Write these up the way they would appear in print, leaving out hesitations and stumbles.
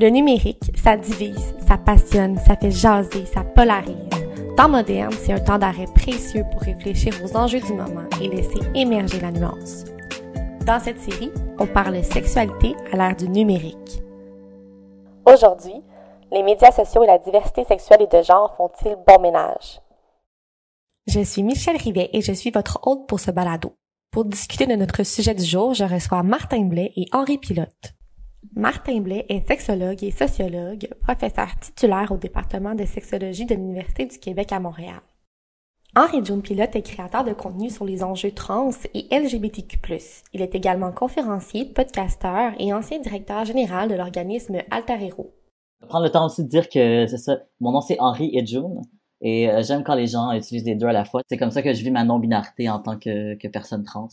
Le numérique, ça divise, ça passionne, ça fait jaser, ça polarise. Temps moderne, c'est un temps d'arrêt précieux pour réfléchir aux enjeux du moment et laisser émerger la nuance. Dans cette série, on parle sexualité à l'ère du numérique. Aujourd'hui, les médias sociaux et la diversité sexuelle et de genre font-ils bon ménage? Je suis Michèle Rivet et je suis votre hôte pour ce balado. Pour discuter de notre sujet du jour, je reçois Martin Blais et Henri-June Pilote. Martin Blais est sexologue et sociologue, professeur titulaire au département de sexologie de l'Université du Québec à Montréal. Henri-June Pilote est créateur de contenu sur les enjeux trans et LGBTQ+. Il est également conférencier, podcasteur et ancien directeur général de l'organisme Alter Héros. Je vais prendre le temps aussi de dire que c'est ça, mon nom c'est Henri et June, et j'aime quand les gens utilisent les deux à la fois. C'est comme ça que je vis ma non-binarité en tant que personne trans.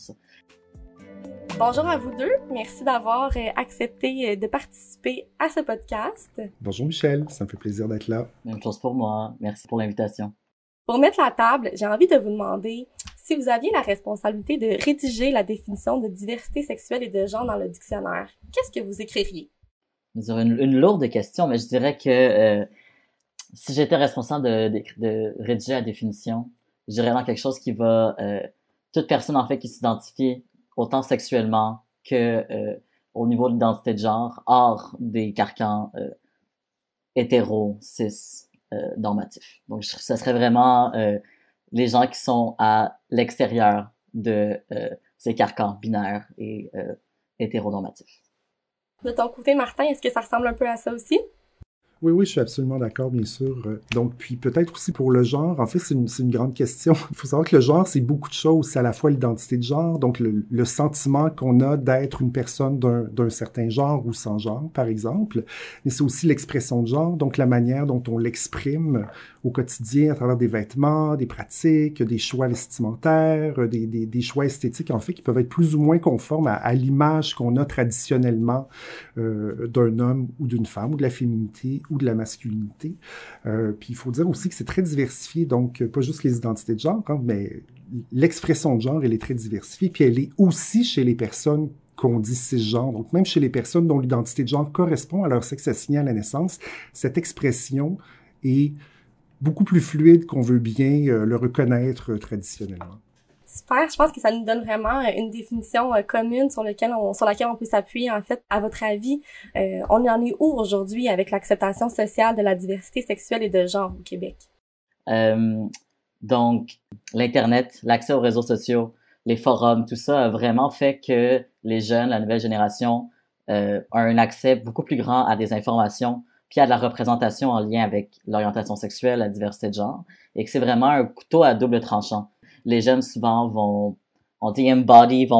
Bonjour à vous deux. Merci d'avoir accepté de participer à ce podcast. Bonjour Michèle, ça me fait plaisir d'être là. Même chose pour moi. Merci pour l'invitation. Pour mettre la table, j'ai envie de vous demander si vous aviez la responsabilité de rédiger la définition de diversité sexuelle et de genre dans le dictionnaire. Qu'est-ce que vous écririez? Une lourde question, mais je dirais que si j'étais responsable de rédiger la définition, je dirais vraiment quelque chose qui va... toute personne en fait qui s'identifie autant sexuellement que au niveau de l'identité de genre, hors des carcans hétéro, cis, normatifs. Donc, ça serait vraiment les gens qui sont à l'extérieur de ces carcans binaires et hétéronormatifs. De ton côté, Martin, est-ce que ça ressemble un peu à ça aussi? Oui, je suis absolument d'accord, bien sûr. Donc, puis peut-être aussi pour le genre, en fait, c'est une grande question. Il faut savoir que le genre, c'est beaucoup de choses. C'est à la fois l'identité de genre, donc le sentiment qu'on a d'être une personne d'un certain genre ou sans genre, par exemple. Mais c'est aussi l'expression de genre, donc la manière dont on l'exprime au quotidien à travers des vêtements, des pratiques, des choix vestimentaires, des choix esthétiques, en fait, qui peuvent être plus ou moins conformes à l'image qu'on a traditionnellement d'un homme ou d'une femme ou de la féminité ou de la masculinité. Puis il faut dire aussi que c'est très diversifié, donc pas juste les identités de genre, hein, mais l'expression de genre, elle est très diversifiée, puis elle est aussi chez les personnes qu'on dit cisgenre, donc même chez les personnes dont l'identité de genre correspond à leur sexe assigné à la naissance, cette expression est beaucoup plus fluide qu'on veut bien le reconnaître traditionnellement. Super, je pense que ça nous donne vraiment une définition commune sur laquelle on peut s'appuyer. En fait, à votre avis, on en est où aujourd'hui avec l'acceptation sociale de la diversité sexuelle et de genre au Québec? Donc, l'Internet, l'accès aux réseaux sociaux, les forums, tout ça a vraiment fait que les jeunes, la nouvelle génération, ont un accès beaucoup plus grand à des informations puis à de la représentation en lien avec l'orientation sexuelle, la diversité de genre, et que c'est vraiment un couteau à double tranchant. Les jeunes, souvent, vont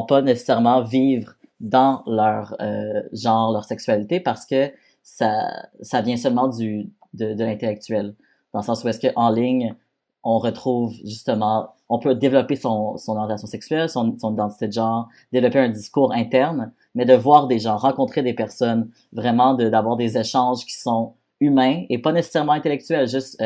pas nécessairement vivre dans leur genre, leur sexualité, parce que ça vient seulement de l'intellectuel. Dans le sens où est-ce qu'en ligne, on retrouve justement, on peut développer son orientation sexuelle, son identité de genre, développer un discours interne, mais de voir des gens, rencontrer des personnes, vraiment d'avoir des échanges qui sont humains et pas nécessairement intellectuels, juste...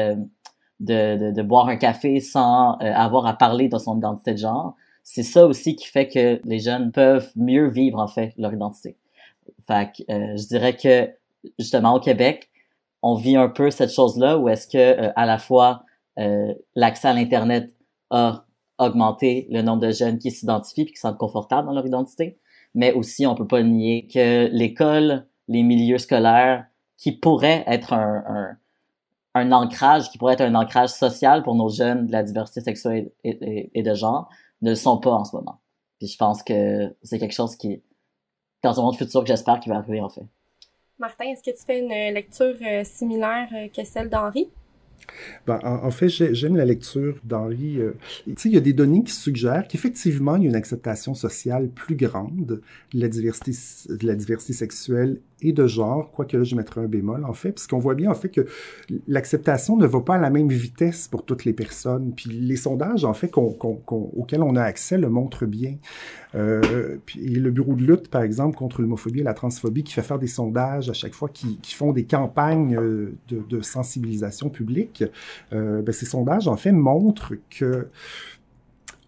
De boire un café sans avoir à parler de son identité de genre, c'est ça aussi qui fait que les jeunes peuvent mieux vivre, en fait, leur identité. Fait que je dirais que, justement, au Québec, on vit un peu cette chose-là où est-ce que, à la fois, l'accès à l'Internet a augmenté le nombre de jeunes qui s'identifient puis qui se sentent confortables dans leur identité, mais aussi, on peut pas nier que l'école, les milieux scolaires, qui pourraient être un ancrage qui pourrait être un ancrage social pour nos jeunes de la diversité sexuelle et de genre, ne le sont pas en ce moment. Puis je pense que c'est quelque chose qui, dans un monde futur, que j'espère qu'il va arriver en fait. Martin, est-ce que tu fais une lecture similaire que celle d'Henri? Ben, en fait, j'aime la lecture d'Henri. Tu sais, il y a des données qui suggèrent qu'effectivement, il y a une acceptation sociale plus grande de la diversité sexuelle et de genre, quoique là, je mettrais un bémol, en fait, puisqu'on voit bien, en fait, que l'acceptation ne va pas à la même vitesse pour toutes les personnes. Puis les sondages, en fait, auxquels on a accès le montrent bien. Puis le bureau de lutte, par exemple, contre l'homophobie et la transphobie, qui fait faire des sondages à chaque fois, qui font des campagnes de sensibilisation publique, ben, ces sondages, en fait, montrent que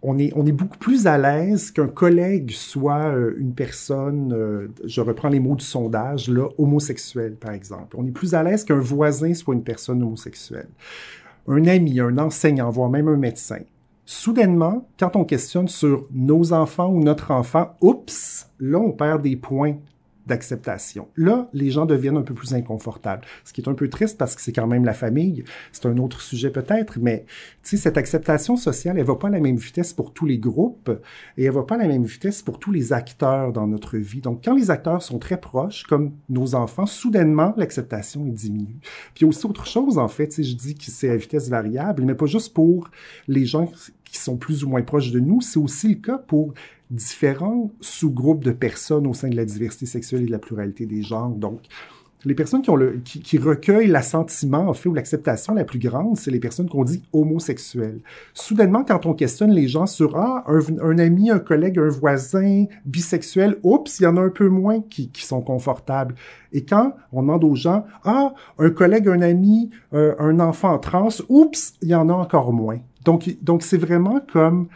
on est beaucoup plus à l'aise qu'un collègue soit une personne, je reprends les mots du sondage, là, homosexuelle, par exemple. On est plus à l'aise qu'un voisin soit une personne homosexuelle. Un ami, un enseignant, voire même un médecin. Soudainement, quand on questionne sur nos enfants ou notre enfant, oups, là, on perd des points d'acceptation. Là, les gens deviennent un peu plus inconfortables, ce qui est un peu triste parce que c'est quand même la famille, c'est un autre sujet peut-être, mais tu sais, cette acceptation sociale, elle va pas à la même vitesse pour tous les groupes et elle va pas à la même vitesse pour tous les acteurs dans notre vie. Donc, quand les acteurs sont très proches, comme nos enfants, soudainement, l'acceptation est diminue. Puis aussi autre chose, en fait, tu sais, je dis que c'est à vitesse variable, mais pas juste pour les gens qui sont plus ou moins proches de nous, c'est aussi le cas pour différents sous-groupes de personnes au sein de la diversité sexuelle et de la pluralité des genres. Donc, les personnes qui recueillent l'assentiment, en fait, ou l'acceptation la plus grande, c'est les personnes qu'on dit homosexuelles. Soudainement, quand on questionne les gens sur « Ah, un ami, un collègue, un voisin, bisexuel, oups, il y en a un peu moins qui sont confortables. » Et quand on demande aux gens « Ah, un collègue, un ami, un enfant trans, oups, il y en a encore moins. » Donc c'est vraiment comme...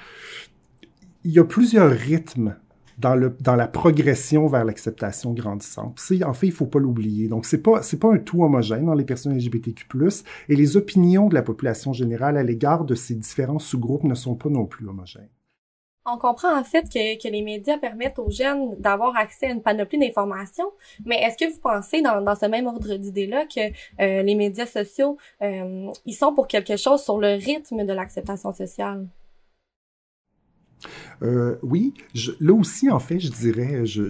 Il y a plusieurs rythmes dans la progression vers l'acceptation grandissante. C'est, en fait, il ne faut pas l'oublier. Donc, c'est pas un tout homogène dans les personnes LGBTQ+, et les opinions de la population générale à l'égard de ces différents sous-groupes ne sont pas non plus homogènes. On comprend en fait que les médias permettent aux jeunes d'avoir accès à une panoplie d'informations, mais est-ce que vous pensez, dans ce même ordre d'idée-là, que les médias sociaux, ils sont pour quelque chose sur le rythme de l'acceptation sociale? Oui, là aussi, en fait, je dirais, je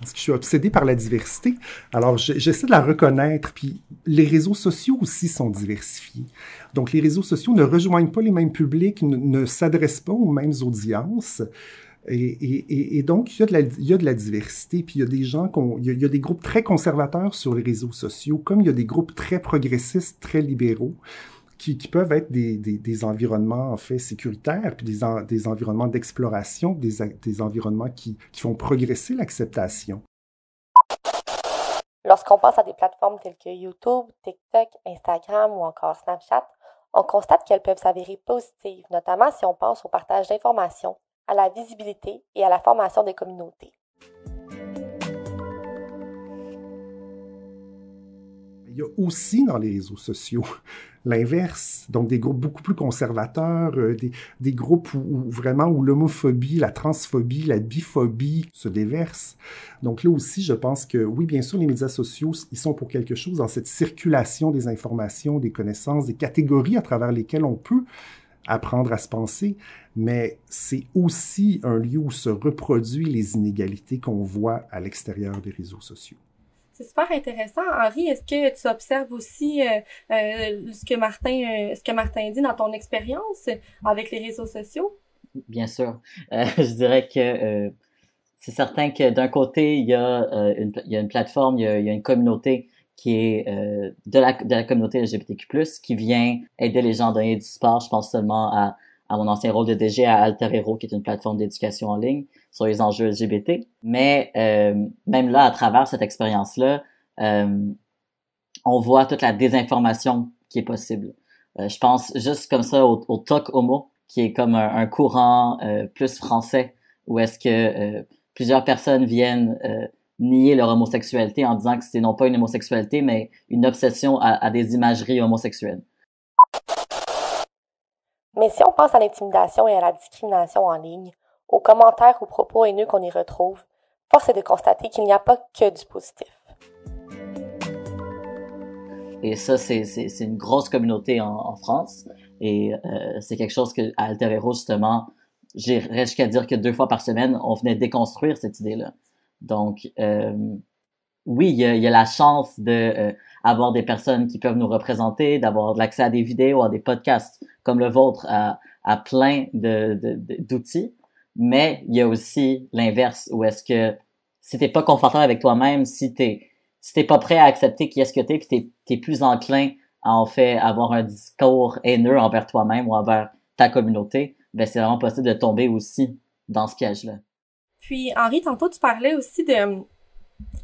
pense que je suis obsédé par la diversité. Alors, j'essaie de la reconnaître. Puis, les réseaux sociaux aussi sont diversifiés. Donc, les réseaux sociaux ne rejoignent pas les mêmes publics, ne s'adressent pas aux mêmes audiences. Et donc, il y a de la diversité, puis il y a des gens il y a des groupes très conservateurs sur les réseaux sociaux, comme il y a des groupes très progressistes, très libéraux. Qui peuvent être des environnements, en fait, sécuritaires, puis des environnements d'exploration, des environnements qui font progresser l'acceptation. Lorsqu'on pense à des plateformes telles que YouTube, TikTok, Instagram ou encore Snapchat, on constate qu'elles peuvent s'avérer positives, notamment si on pense au partage d'informations, à la visibilité et à la formation des communautés. Il y a aussi dans les réseaux sociaux l'inverse, donc des groupes beaucoup plus conservateurs, des groupes où vraiment où l'homophobie, la transphobie, la biphobie se déversent. Donc là aussi, je pense que oui, bien sûr, les médias sociaux, ils sont pour quelque chose dans cette circulation des informations, des connaissances, des catégories à travers lesquelles on peut apprendre à se penser, mais c'est aussi un lieu où se reproduisent les inégalités qu'on voit à l'extérieur des réseaux sociaux. C'est super intéressant. Henri, est-ce que tu observes aussi ce que Martin dit dans ton expérience avec les réseaux sociaux? Bien sûr. Je dirais que c'est certain que d'un côté, il y a une plateforme, il y a une communauté qui est de la communauté LGBTQ+, qui vient aider les gens à donner du support. Je pense seulement à mon ancien rôle de DG à Alter Héros, qui est une plateforme d'éducation en ligne sur les enjeux LGBT. Mais même là, à travers cette expérience-là, on voit toute la désinformation qui est possible. Je pense juste comme ça au talk homo, qui est comme un courant plus français, où est-ce que plusieurs personnes viennent nier leur homosexualité en disant que c'est non pas une homosexualité, mais une obsession à des imageries homosexuelles. Mais si on pense à l'intimidation et à la discrimination en ligne, aux commentaires ou propos haineux qu'on y retrouve, force est de constater qu'il n'y a pas que du positif. Et ça, c'est une grosse communauté en France. Et c'est quelque chose que, à Alter Héros, justement, j'irais jusqu'à dire que 2 fois par semaine, on venait déconstruire cette idée-là. Donc, oui, il y a la chance d'avoir des personnes qui peuvent nous représenter, d'avoir de l'accès à des vidéos, à des podcasts comme le vôtre, à plein d'outils. Mais il y a aussi l'inverse, où est-ce que si t'es pas confortable avec toi-même, si t'es pas prêt à accepter qui est-ce que t'es, puis t'es plus enclin à en fait avoir un discours haineux envers toi-même ou envers ta communauté, ben c'est vraiment possible de tomber aussi dans ce piège-là. Puis Henri, tantôt tu parlais aussi de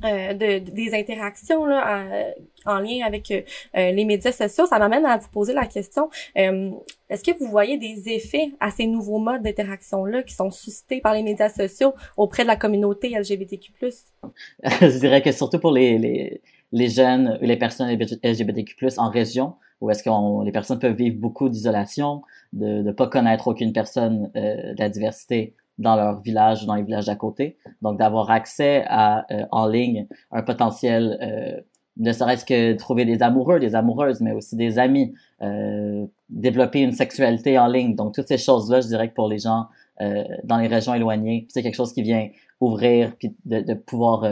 des interactions là, en lien avec les médias sociaux, ça m'amène à vous poser la question, est-ce que vous voyez des effets à ces nouveaux modes d'interaction-là qui sont suscités par les médias sociaux auprès de la communauté LGBTQ+? Je dirais que surtout pour les jeunes, les personnes LGBTQ+, en région, où est-ce que les personnes peuvent vivre beaucoup d'isolation, de ne pas connaître aucune personne de la diversité dans leur village ou dans les villages d'à côté. Donc, d'avoir accès à, en ligne, un potentiel, ne serait-ce que trouver des amoureux, des amoureuses, mais aussi des amis, développer une sexualité en ligne. Donc, toutes ces choses-là, je dirais que pour les gens dans les régions éloignées, c'est quelque chose qui vient ouvrir, puis de pouvoir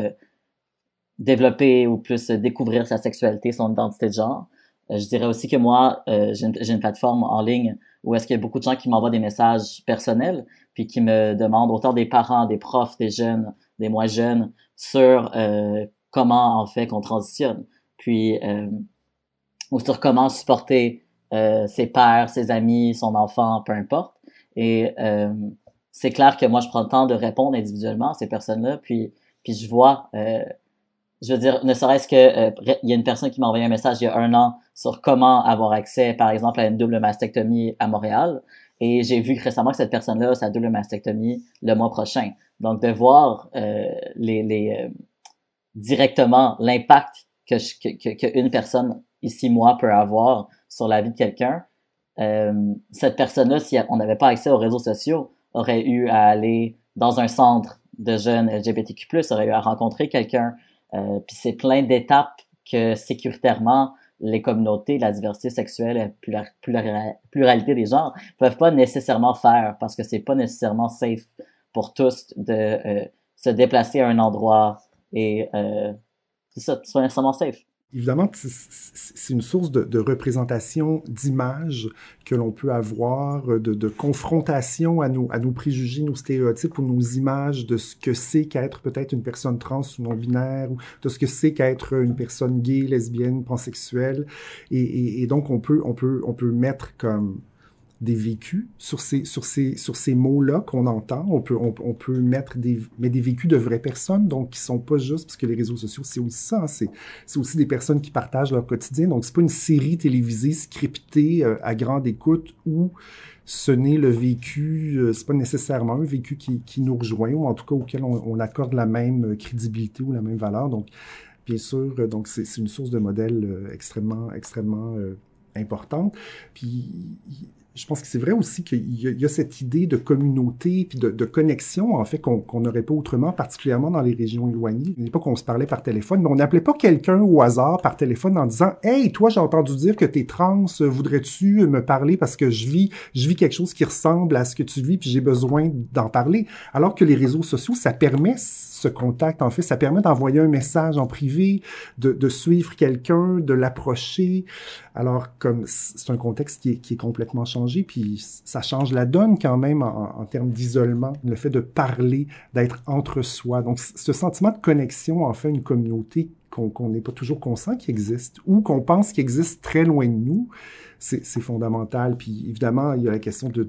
développer ou plus découvrir sa sexualité, son identité de genre. Je dirais aussi que moi, j'ai une plateforme en ligne où est-ce qu'il y a beaucoup de gens qui m'envoient des messages personnels, puis qui me demandent, autant des parents, des profs, des jeunes, des moins jeunes, sur comment en fait qu'on transitionne, puis ou sur comment supporter ses pairs, ses amis, son enfant, peu importe. Et c'est clair que moi, je prends le temps de répondre individuellement à ces personnes-là, puis je vois... je veux dire, ne serait-ce que il y a une personne qui m'a envoyé un message il y a 1 an sur comment avoir accès, par exemple, à une double mastectomie à Montréal. Et j'ai vu récemment que cette personne-là a sa double mastectomie le mois prochain. Donc, de voir directement l'impact qu'une personne, ici, moi, peut avoir sur la vie de quelqu'un, cette personne-là, si on n'avait pas accès aux réseaux sociaux, aurait eu à aller dans un centre de jeunes LGBTQ+, aurait eu à rencontrer quelqu'un. Puis c'est plein d'étapes que sécuritairement, les communautés, la diversité sexuelle et la pluralité des genres peuvent pas nécessairement faire parce que c'est pas nécessairement safe pour tous de se déplacer à un endroit et c'est ça, c'est pas nécessairement safe. Évidemment, c'est une source de représentation, d'image que l'on peut avoir, de confrontation à nos préjugés, nos stéréotypes ou nos images de ce que c'est qu'être peut-être une personne trans ou non-binaire, ou de ce que c'est qu'être une personne gay, lesbienne, pansexuelle. Et donc, on peut mettre comme des vécus sur ces mots-là qu'on entend. On peut mettre des vécus de vraies personnes, donc qui sont pas juste, parce que les réseaux sociaux, c'est aussi ça, hein, c'est aussi des personnes qui partagent leur quotidien. Donc, c'est pas une série télévisée scriptée à grande écoute où ce n'est le vécu, c'est pas nécessairement un vécu qui nous rejoint, ou en tout cas auquel on accorde la même crédibilité ou la même valeur. Donc, bien sûr, donc c'est une source de modèle extrêmement importante. Puis, je pense que c'est vrai aussi qu'il y a cette idée de communauté puis de connexion, en fait, qu'on n'aurait pas autrement, particulièrement dans les régions éloignées. À l'époque, on se parlait par téléphone, mais on n'appelait pas quelqu'un au hasard par téléphone en disant « Hey, toi, j'ai entendu dire que t'es trans, voudrais-tu me parler parce que je vis quelque chose qui ressemble à ce que tu vis puis j'ai besoin d'en parler. » Alors que les réseaux sociaux, ça permet ce contact, en fait. Ça permet d'envoyer un message en privé, de suivre quelqu'un, de l'approcher. Alors, comme c'est un contexte qui est complètement changé, puis ça change la donne quand même en termes d'isolement, le fait de parler, d'être entre soi. Donc, ce sentiment de connexion, en fait, une communauté qu'on n'est pas toujours conscient qu'il existe ou qu'on pense qu'il existe très loin de nous, c'est fondamental. Puis évidemment, il y a la question de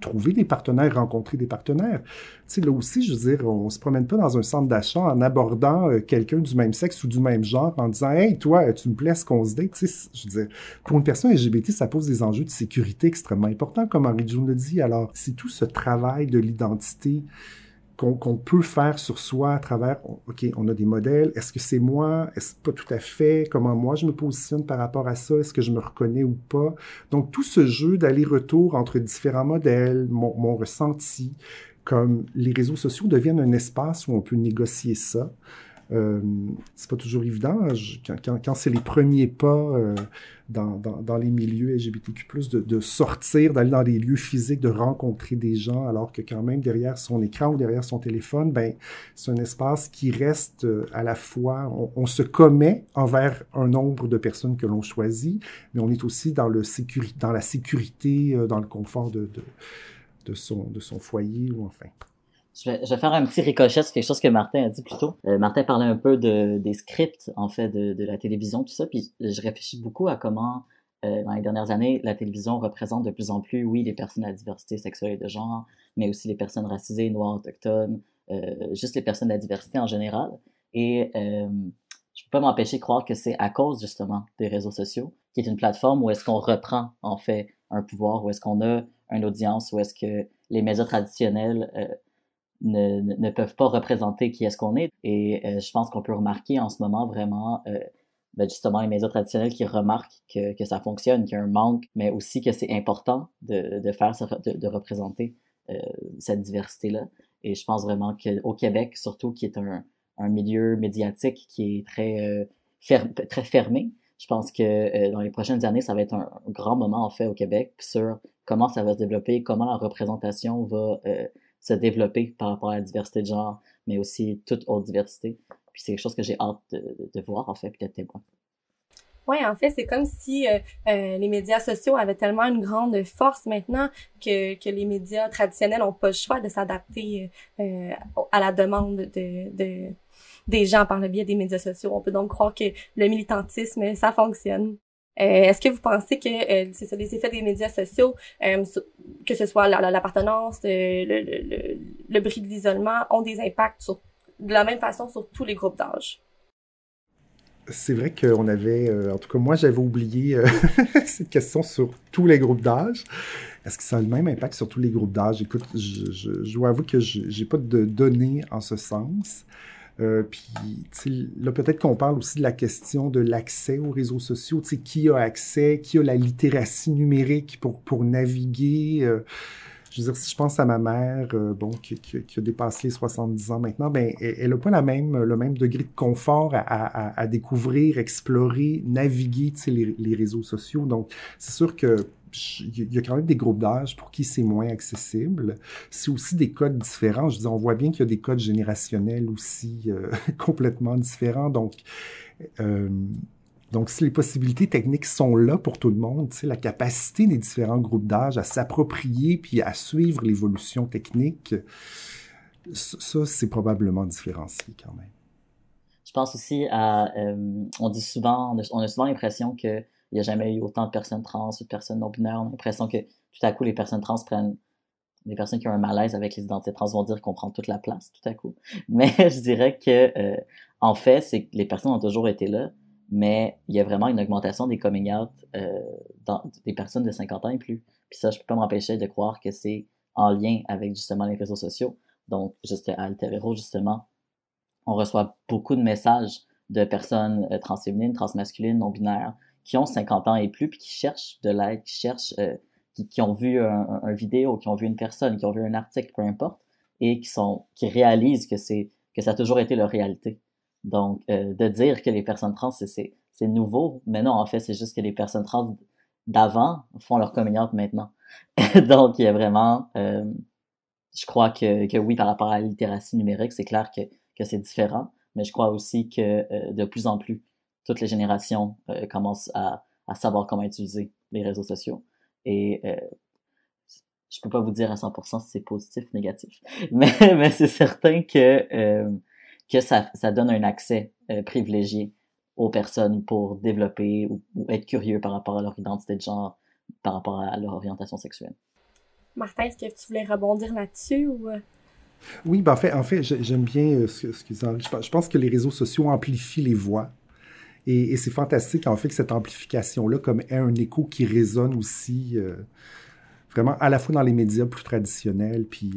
trouver des partenaires, rencontrer des partenaires. Tu sais, là aussi, je veux dire, on se promène pas dans un centre d'achat en abordant quelqu'un du même sexe ou du même genre en disant « Hey, toi, tu me plais, ce qu'on se date? » Tu sais, je veux dire, pour une personne LGBT, ça pose des enjeux de sécurité extrêmement importants, comme Henri-June le dit. Alors, c'est tout ce travail de l'identité qu'on peut faire sur soi à travers, OK, on a des modèles, est-ce que c'est moi, est-ce pas tout à fait, comment moi je me positionne par rapport à ça, est-ce que je me reconnais ou pas? Donc, tout ce jeu d'aller-retour entre différents modèles, mon ressenti, comme les réseaux sociaux deviennent un espace où on peut négocier ça. C'est pas toujours évident, hein, quand c'est les premiers pas dans les milieux LGBTQ+, de sortir, d'aller dans des lieux physiques, de rencontrer des gens, alors que quand même, derrière son écran ou derrière son téléphone, ben, c'est un espace qui reste à la fois, on se commet envers un nombre de personnes que l'on choisit, mais on est aussi dans la sécurité, dans le confort de son foyer, ou enfin... Je vais faire un petit ricochet sur quelque chose que Martin a dit plus tôt. Martin parlait un peu des scripts, en fait, de la télévision, tout ça. Puis je réfléchis beaucoup à comment, dans les dernières années, la télévision représente de plus en plus, oui, les personnes à la diversité sexuelle et de genre, mais aussi les personnes racisées, noires, autochtones, juste les personnes de la diversité en général. Et je ne peux pas m'empêcher de croire que c'est à cause justement des réseaux sociaux, qui est une plateforme où est-ce qu'on reprend en fait un pouvoir, où est-ce qu'on a une audience, où est-ce que les médias traditionnels ne peuvent pas représenter qui est-ce qu'on est. Et je pense qu'on peut remarquer en ce moment vraiment justement les médias traditionnels qui remarquent que ça fonctionne, qu'il y a un manque, mais aussi que c'est important de représenter cette diversité-là. Et je pense vraiment qu'au Québec, surtout, qui est un milieu médiatique qui est très fermé, je pense que dans les prochaines années, ça va être un grand moment en fait au Québec sur comment ça va se développer, comment la représentation va se développer par rapport à la diversité de genre, mais aussi toute autre diversité. Puis c'est quelque chose que j'ai hâte de voir en fait, peut-être témoin. Oui, en fait, c'est comme si les médias sociaux avaient tellement une grande force maintenant que les médias traditionnels n'ont pas le choix de s'adapter à la demande des gens par le biais des médias sociaux. On peut donc croire que le militantisme, ça fonctionne. Est-ce que vous pensez que c'est ça, les effets des médias sociaux, que ce soit l'appartenance, le bruit de l'isolement, ont des impacts de la même façon sur tous les groupes d'âge? C'est vrai qu'on avait, en tout cas moi j'avais oublié cette question sur tous les groupes d'âge. Est-ce que ça a le même impact sur tous les groupes d'âge? Écoute, je dois avouer que j'ai pas de données en ce sens. Puis là, peut-être qu'on parle aussi de la question de l'accès aux réseaux sociaux. Tu sais, qui a accès, qui a la littératie numérique pour naviguer. Je veux dire, si je pense à ma mère, qui a dépassé les 70 ans maintenant, ben, elle n'a pas le même degré de confort à découvrir, explorer, naviguer, tu sais, les réseaux sociaux. Donc, c'est sûr que il y a quand même des groupes d'âge pour qui c'est moins accessible. C'est aussi des codes différents. Je veux dire, on voit bien qu'il y a des codes générationnels aussi complètement différents. Donc, si les possibilités techniques sont là pour tout le monde, tu sais, la capacité des différents groupes d'âge à s'approprier puis à suivre l'évolution technique, ça, c'est probablement différencié quand même. Je pense aussi à... on a souvent l'impression que il n'y a jamais eu autant de personnes trans ou de personnes non-binaires. On a l'impression que tout à coup, les personnes trans prennent... Les personnes qui ont un malaise avec les identités trans vont dire qu'on prend toute la place tout à coup. Mais je dirais que, en fait, c'est que les personnes ont toujours été là, mais il y a vraiment une augmentation des coming out des personnes de 50 ans et plus. Puis ça, je peux pas m'empêcher de croire que c'est en lien avec justement les réseaux sociaux. Donc, juste à Alter Héros, justement, on reçoit beaucoup de messages de personnes transféminines, transmasculines, non-binaires, qui ont 50 ans et plus, puis qui cherchent de l'aide, qui cherchent, qui ont vu un vidéo, qui ont vu une personne, qui ont vu un article, peu importe, et qui réalisent que ça a toujours été leur réalité. Donc, de dire que les personnes trans, c'est nouveau, mais non, en fait, c'est juste que les personnes trans d'avant font leur coming out maintenant. Donc, il y a vraiment, je crois que oui, par rapport à la littératie numérique, c'est clair que c'est différent, mais je crois aussi que de plus en plus, toutes les générations commencent à savoir comment utiliser les réseaux sociaux. Et je peux pas vous dire à 100% si c'est positif ou négatif, mais c'est certain que ça donne un accès privilégié aux personnes pour développer ou être curieux par rapport à leur identité de genre, par rapport à leur orientation sexuelle. Martin, est-ce que tu voulais rebondir là-dessus ou... Oui, ben en fait, j'aime bien... je pense que les réseaux sociaux amplifient les voix. Et c'est fantastique, en fait, que cette amplification-là comme est un écho qui résonne aussi vraiment à la fois dans les médias plus traditionnels, puis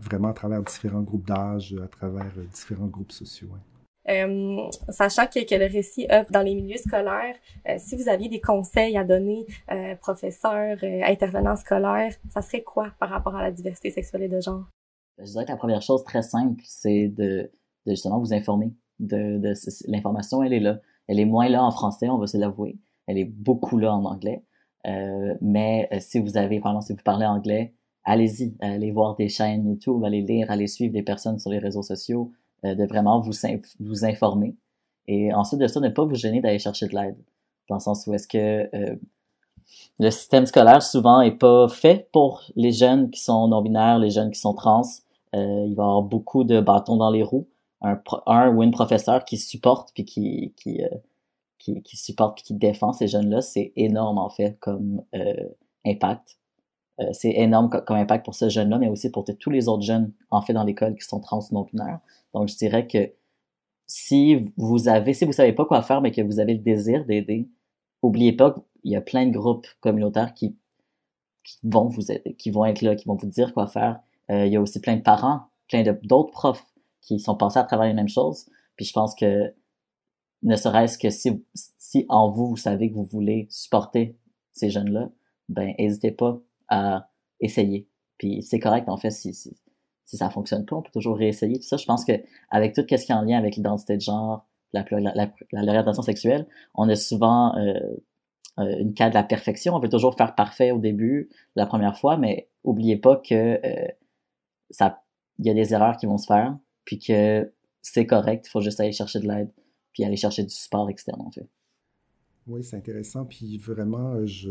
vraiment à travers différents groupes d'âge, à travers différents groupes sociaux. Hein. Sachant que le récit œuvre dans les milieux scolaires, si vous aviez des conseils à donner professeurs, intervenants scolaires, ça serait quoi par rapport à la diversité sexuelle et de genre? Je dirais que la première chose très simple, c'est de justement vous informer. L'information, elle est là. Elle est moins là en français, on va se l'avouer. Elle est beaucoup là en anglais. Mais si vous avez, par exemple, si vous parlez anglais, allez-y, allez voir des chaînes YouTube, allez lire, allez suivre des personnes sur les réseaux sociaux, de vraiment vous informer. Et ensuite de ça, ne pas vous gêner d'aller chercher de l'aide. Dans le sens où est-ce que le système scolaire, souvent, est pas fait pour les jeunes qui sont non-binaires, les jeunes qui sont trans. Il va y avoir beaucoup de bâtons dans les roues. Un ou une professeur qui supporte puis qui supporte puis qui défend ces jeunes-là, c'est énorme en fait comme impact. C'est énorme comme impact pour ce jeune-là, mais aussi pour tous les autres jeunes en fait dans l'école qui sont trans ou non-binaires. Donc je dirais que si vous savez pas quoi faire, mais que vous avez le désir d'aider, n'oubliez pas qu'il y a plein de groupes communautaires qui vont vous aider, qui vont être là, qui vont vous dire quoi faire. Il y a aussi plein de parents, plein d'autres profs qui sont passés à travers les mêmes choses. Puis je pense que ne serait-ce que si en vous savez que vous voulez supporter ces jeunes-là, ben n'hésitez pas à essayer. Puis c'est correct, en fait, si ça fonctionne pas, on peut toujours réessayer. Tout ça, je pense que avec tout ce qui est en lien avec l'identité de genre, l'orientation sexuelle, on a souvent une quête de la perfection. On veut toujours faire parfait au début, la première fois, mais oubliez pas que il y a des erreurs qui vont se faire, puis que c'est correct, il faut juste aller chercher de l'aide, puis aller chercher du support externe, en fait. Oui, c'est intéressant, puis vraiment, je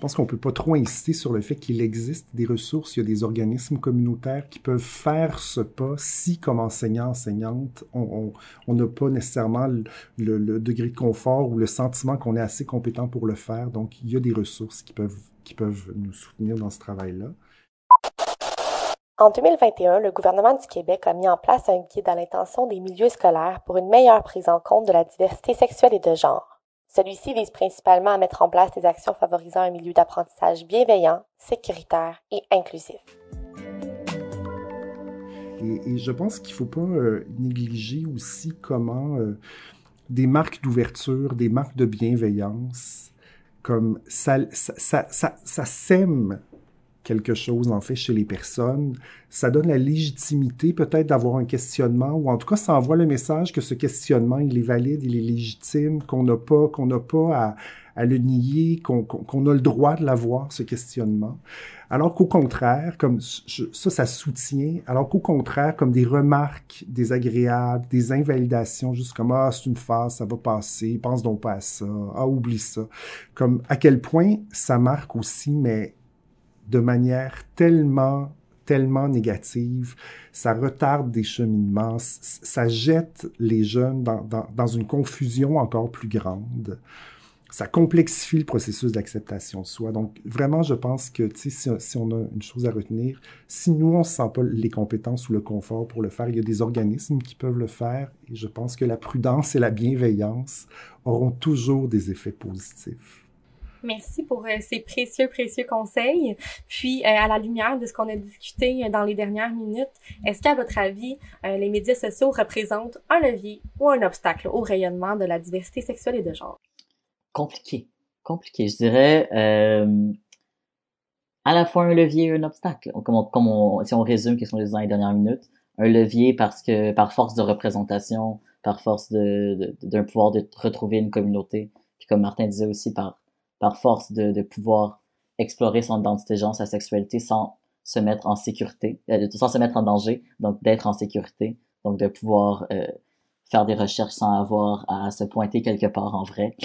pense qu'on ne peut pas trop insister sur le fait qu'il existe des ressources, il y a des organismes communautaires qui peuvent faire ce pas si, comme enseignant, enseignante, on n'a pas nécessairement le degré de confort ou le sentiment qu'on est assez compétent pour le faire. Donc, il y a des ressources qui peuvent nous soutenir dans ce travail-là. En 2021, le gouvernement du Québec a mis en place un guide à l'intention des milieux scolaires pour une meilleure prise en compte de la diversité sexuelle et de genre. Celui-ci vise principalement à mettre en place des actions favorisant un milieu d'apprentissage bienveillant, sécuritaire et inclusif. Et je pense qu'il ne faut pas négliger aussi comment des marques d'ouverture, des marques de bienveillance, comme ça sème quelque chose, en fait, chez les personnes. Ça donne la légitimité, peut-être, d'avoir un questionnement, ou en tout cas, ça envoie le message que ce questionnement, il est valide, il est légitime, qu'on n'a pas à le nier, qu'on a le droit de l'avoir, ce questionnement. Alors qu'au contraire, ça soutient, alors qu'au contraire, comme des remarques désagréables, des invalidations, juste comme « Ah, c'est une phase, ça va passer, pense donc pas à ça, ah, oublie ça », comme à quel point ça marque aussi, mais de manière tellement négative, ça retarde des cheminements, ça jette les jeunes dans une confusion encore plus grande. Ça complexifie le processus d'acceptation de soi. Donc, vraiment, je pense que si on a une chose à retenir, si nous, on ne sent pas les compétences ou le confort pour le faire, il y a des organismes qui peuvent le faire. Et je pense que la prudence et la bienveillance auront toujours des effets positifs. Merci pour ces précieux conseils. Puis, à la lumière de ce qu'on a discuté dans les dernières minutes, est-ce qu'à votre avis, les médias sociaux représentent un levier ou un obstacle au rayonnement de la diversité sexuelle et de genre? Compliqué. Je dirais à la fois un levier et un obstacle. Si on résume ce qu'on disait dans les dernières minutes, un levier parce que par force de représentation, par force d'un pouvoir de retrouver une communauté, puis comme Martin disait aussi, par force de pouvoir explorer son identité de genre, sa sexualité, sans se mettre en sécurité, sans se mettre en danger, donc d'être en sécurité, donc de pouvoir faire des recherches sans avoir à se pointer quelque part en vrai.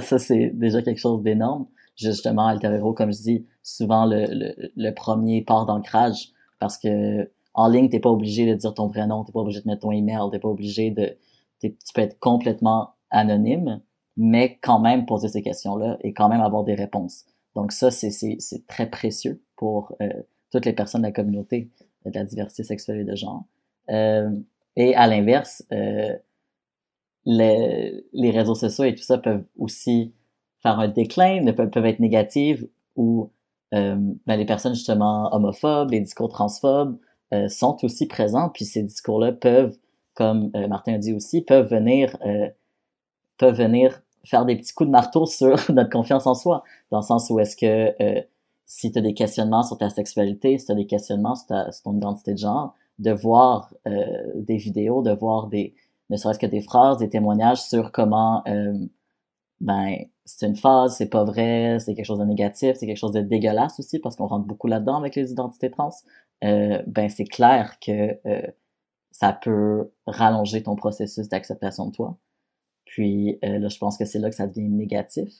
Ça, c'est déjà quelque chose d'énorme. Justement, Alter Héros, comme je dis, souvent le premier port d'ancrage, parce que en ligne, t'es pas obligé de dire ton vrai nom, t'es pas obligé de mettre ton email, t'es pas obligé tu peux être complètement anonyme, mais quand même poser ces questions-là et quand même avoir des réponses. Donc ça, c'est très précieux pour toutes les personnes de la communauté de la diversité sexuelle et de genre. Et à l'inverse, les réseaux sociaux et tout ça peuvent aussi faire un déclin, peuvent être négatives, ou les personnes justement homophobes, les discours transphobes sont aussi présents, puis ces discours-là peuvent, comme Martin a dit aussi, peuvent venir faire des petits coups de marteau sur notre confiance en soi, dans le sens où est-ce que si tu as des questionnements sur ta sexualité, si tu as des questionnements sur ton identité de genre, de voir des vidéos, de voir ne serait-ce que des phrases, des témoignages sur comment c'est une phase, c'est pas vrai, c'est quelque chose de négatif, c'est quelque chose de dégueulasse aussi, parce qu'on rentre beaucoup là-dedans avec les identités trans, c'est clair que ça peut rallonger ton processus d'acceptation de toi. Puis là, je pense que c'est là que ça devient négatif.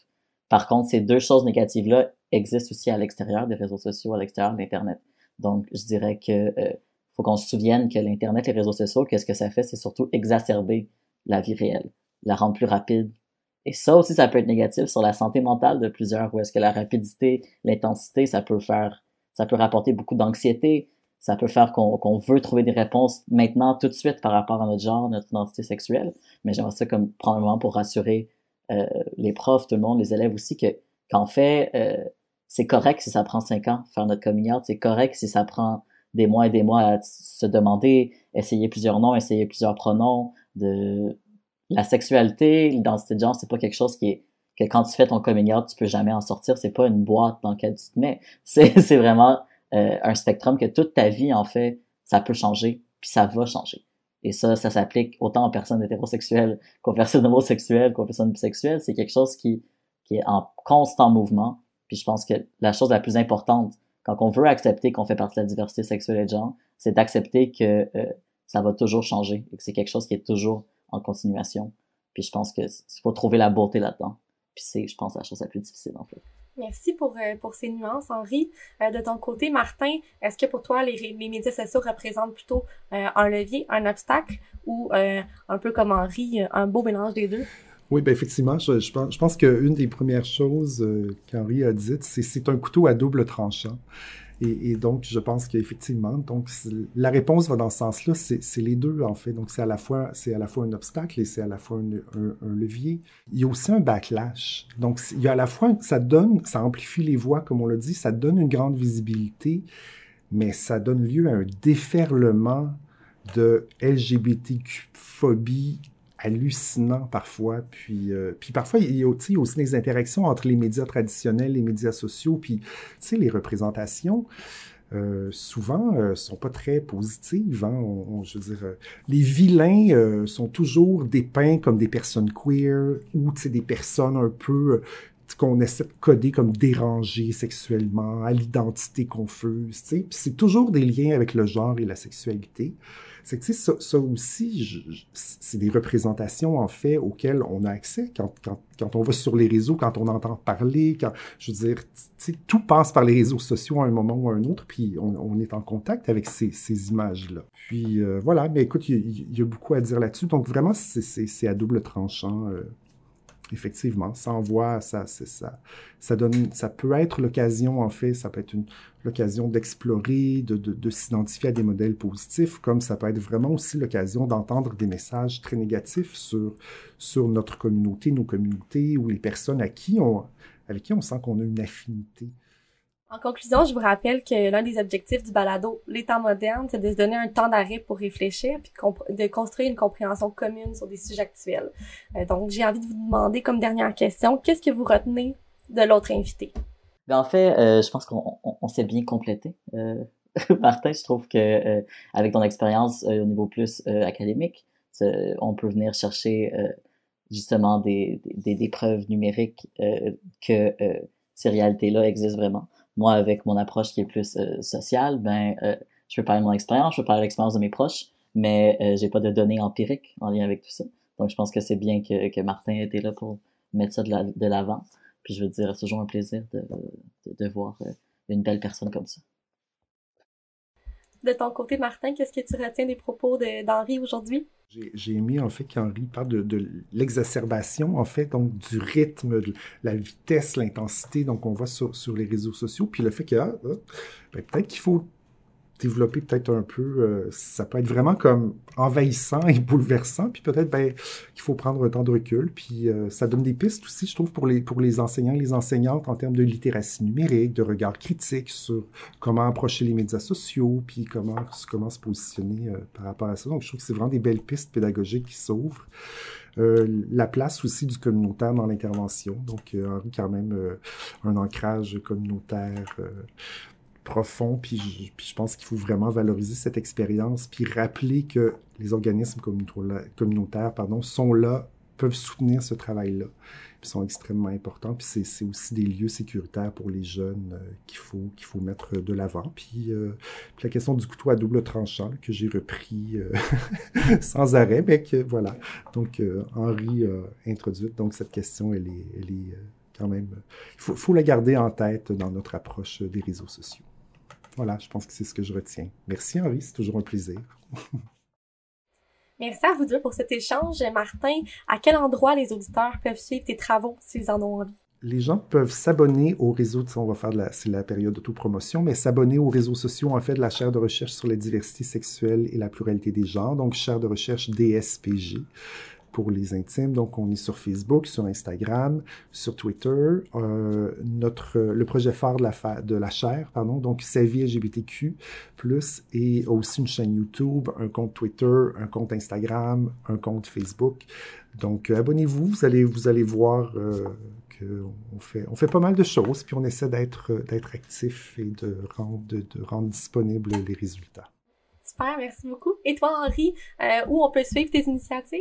Par contre, ces deux choses négatives-là existent aussi à l'extérieur des réseaux sociaux, à l'extérieur de l'Internet. Donc, je dirais que faut qu'on se souvienne que l'Internet, les réseaux sociaux, qu'est-ce que ça fait? C'est surtout exacerber la vie réelle, la rendre plus rapide. Et ça aussi, ça peut être négatif sur la santé mentale de plusieurs, où est-ce que la rapidité, l'intensité, ça peut rapporter beaucoup d'anxiété, Ça peut faire qu'on veut trouver des réponses maintenant, tout de suite, par rapport à notre genre, notre identité sexuelle. Mais j'aimerais ça comme prendre un moment pour rassurer les profs, tout le monde, les élèves aussi, qu'en fait, c'est correct si ça prend 5 ans faire notre coming out. C'est correct si ça prend des mois à se demander, essayer plusieurs noms, essayer plusieurs pronoms. De la sexualité, l'identité de genre, c'est pas quelque chose qui est que quand tu fais ton coming out, tu peux jamais en sortir. C'est pas une boîte dans laquelle tu te mets. C'est vraiment un spectrum que toute ta vie, en fait, ça peut changer, puis ça va changer. Et ça s'applique autant aux personnes hétérosexuelles qu'aux personnes homosexuelles, qu'aux personnes bisexuelles. C'est quelque chose qui est en constant mouvement. Puis je pense que la chose la plus importante, quand on veut accepter qu'on fait partie de la diversité sexuelle et de genre, c'est d'accepter que ça va toujours changer et que c'est quelque chose qui est toujours en continuation. Puis je pense qu'il faut trouver la beauté là-dedans. Puis c'est, je pense, la chose la plus difficile, en fait. Merci pour ces nuances, Henri. De ton côté, Martin, est-ce que pour toi, les médias sociaux représentent plutôt un levier, un obstacle ou, un peu comme Henri, un beau mélange des deux? Oui, bien effectivement, je pense qu'une des premières choses qu'Henri a dites, c'est un couteau à double tranchant. Et donc, je pense qu'effectivement, donc, la réponse va dans ce sens-là, c'est les deux, en fait. Donc, c'est à la fois un obstacle et c'est à la fois un levier. Il y a aussi un backlash. Donc, il y a à la fois, ça amplifie les voix, comme on l'a dit, ça donne une grande visibilité, mais ça donne lieu à un déferlement de LGBTQ-phobie hallucinant parfois, puis parfois il y a aussi des interactions entre les médias traditionnels, les médias sociaux, puis tu sais, les représentations souvent sont pas très positives, hein? Je veux dire, les vilains sont toujours dépeints comme des personnes queer ou tu sais, des personnes un peu qu'on essaie de coder comme dérangées sexuellement, à l'identité confuse, tu sais, puis c'est toujours des liens avec le genre et la sexualité. C'est que, tu sais, ça aussi, c'est des représentations, en fait, auxquelles on a accès quand on va sur les réseaux, quand on entend parler, je veux dire, tu sais, tout passe par les réseaux sociaux à un moment ou à un autre, puis on est en contact avec ces images-là. Puis, voilà, mais écoute, il y a beaucoup à dire là-dessus, donc vraiment, c'est à double tranchant, effectivement. Ça envoie, ça donne, ça peut être l'occasion, en fait, ça peut être l'occasion d'explorer, de s'identifier à des modèles positifs, comme ça peut être vraiment aussi l'occasion d'entendre des messages très négatifs sur notre communauté, nos communautés, ou les personnes avec qui on sent qu'on a une affinité. En conclusion, je vous rappelle que l'un des objectifs du balado « Les temps modernes », c'est de se donner un temps d'arrêt pour réfléchir puis de construire une compréhension commune sur des sujets actuels. Donc, j'ai envie de vous demander comme dernière question, qu'est-ce que vous retenez de l'autre invité? Bien, en fait, je pense qu'on s'est bien complété. Martin, je trouve que avec ton expérience au niveau plus académique, on peut venir chercher justement des preuves numériques que ces réalités-là existent vraiment. Moi, avec mon approche qui est plus sociale, je peux parler de mon expérience, je peux parler de l'expérience de mes proches, mais j'ai pas de données empiriques en lien avec tout ça. Donc, je pense que c'est bien que Martin était là pour mettre ça de l'avant. Puis, je veux dire, c'est toujours un plaisir de voir une belle personne comme ça. De ton côté, Martin, qu'est-ce que tu retiens des propos d'Henri aujourd'hui? J'ai aimé, en fait, qu'Henri parle de l'exacerbation, en fait, donc du rythme, de la vitesse, l'intensité, donc on voit sur les réseaux sociaux, puis le fait que peut-être qu'il faut développer peut-être un peu, ça peut être vraiment comme envahissant et bouleversant, puis peut-être qu'il faut prendre un temps de recul, puis ça donne des pistes aussi, je trouve, pour les enseignants et les enseignantes en termes de littératie numérique, de regard critique sur comment approcher les médias sociaux, puis comment se positionner par rapport à ça. Donc, je trouve que c'est vraiment des belles pistes pédagogiques qui s'ouvrent. La place aussi du communautaire dans l'intervention, donc Henri, quand même, un ancrage communautaire profond, puis je pense qu'il faut vraiment valoriser cette expérience, puis rappeler que les organismes communautaires, sont là, peuvent soutenir ce travail-là, puis sont extrêmement importants, puis c'est aussi des lieux sécuritaires pour les jeunes qu'il faut mettre de l'avant, puis la question du couteau à double tranchant, là, que j'ai repris sans arrêt, mais que voilà, donc Henri a introduit, donc cette question, elle est quand même, il faut la garder en tête dans notre approche des réseaux sociaux. Voilà, je pense que c'est ce que je retiens. Merci Henri, c'est toujours un plaisir. Merci à vous deux pour cet échange. Martin, à quel endroit les auditeurs peuvent suivre tes travaux s'ils en ont envie? les gens peuvent s'abonner aux réseaux, on va faire c'est la période d'autopromotion, mais s'abonner aux réseaux sociaux, en fait, de la chaire de recherche sur la diversité sexuelle et la pluralité des genres, donc chaire de recherche DSPG pour les intimes. Donc, on est sur Facebook, sur Instagram, sur Twitter. Le projet phare de la chaire, donc SaviLGBTQ+, et aussi une chaîne YouTube, un compte Twitter, un compte Instagram, un compte Facebook. Donc, abonnez-vous, vous allez voir qu'on fait pas mal de choses, puis on essaie d'être actif et de rendre disponibles les résultats. Super, merci beaucoup. Et toi, Henri, où on peut suivre tes initiatives?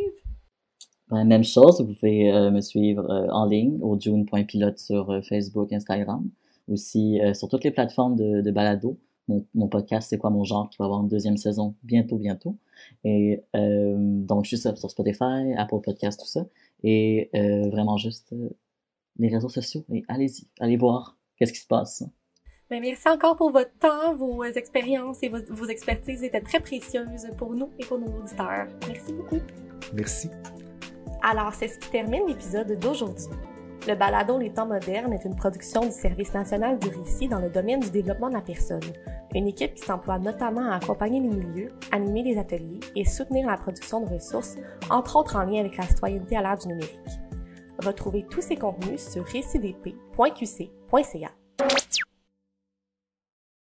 Même chose, vous pouvez me suivre en ligne au June.pilote sur Facebook, Instagram, aussi sur toutes les plateformes de balado. Mon podcast, C'est quoi mon genre, qui va avoir une deuxième saison bientôt. Et donc, je suis sur Spotify, Apple Podcast, tout ça. Et vraiment juste les réseaux sociaux. Et allez-y, allez voir qu'est-ce qui se passe. Bien, merci encore pour votre temps, vos expériences et vos expertises étaient très précieuses pour nous et pour nos auditeurs. Merci beaucoup. Merci. Alors, c'est ce qui termine l'épisode d'aujourd'hui. Le balado Les temps modernes est une production du Service national du Récit dans le domaine du développement de la personne, une équipe qui s'emploie notamment à accompagner les milieux, animer des ateliers et soutenir la production de ressources, entre autres en lien avec la citoyenneté à l'ère du numérique. Retrouvez tous ces contenus sur recitdp.qc.ca.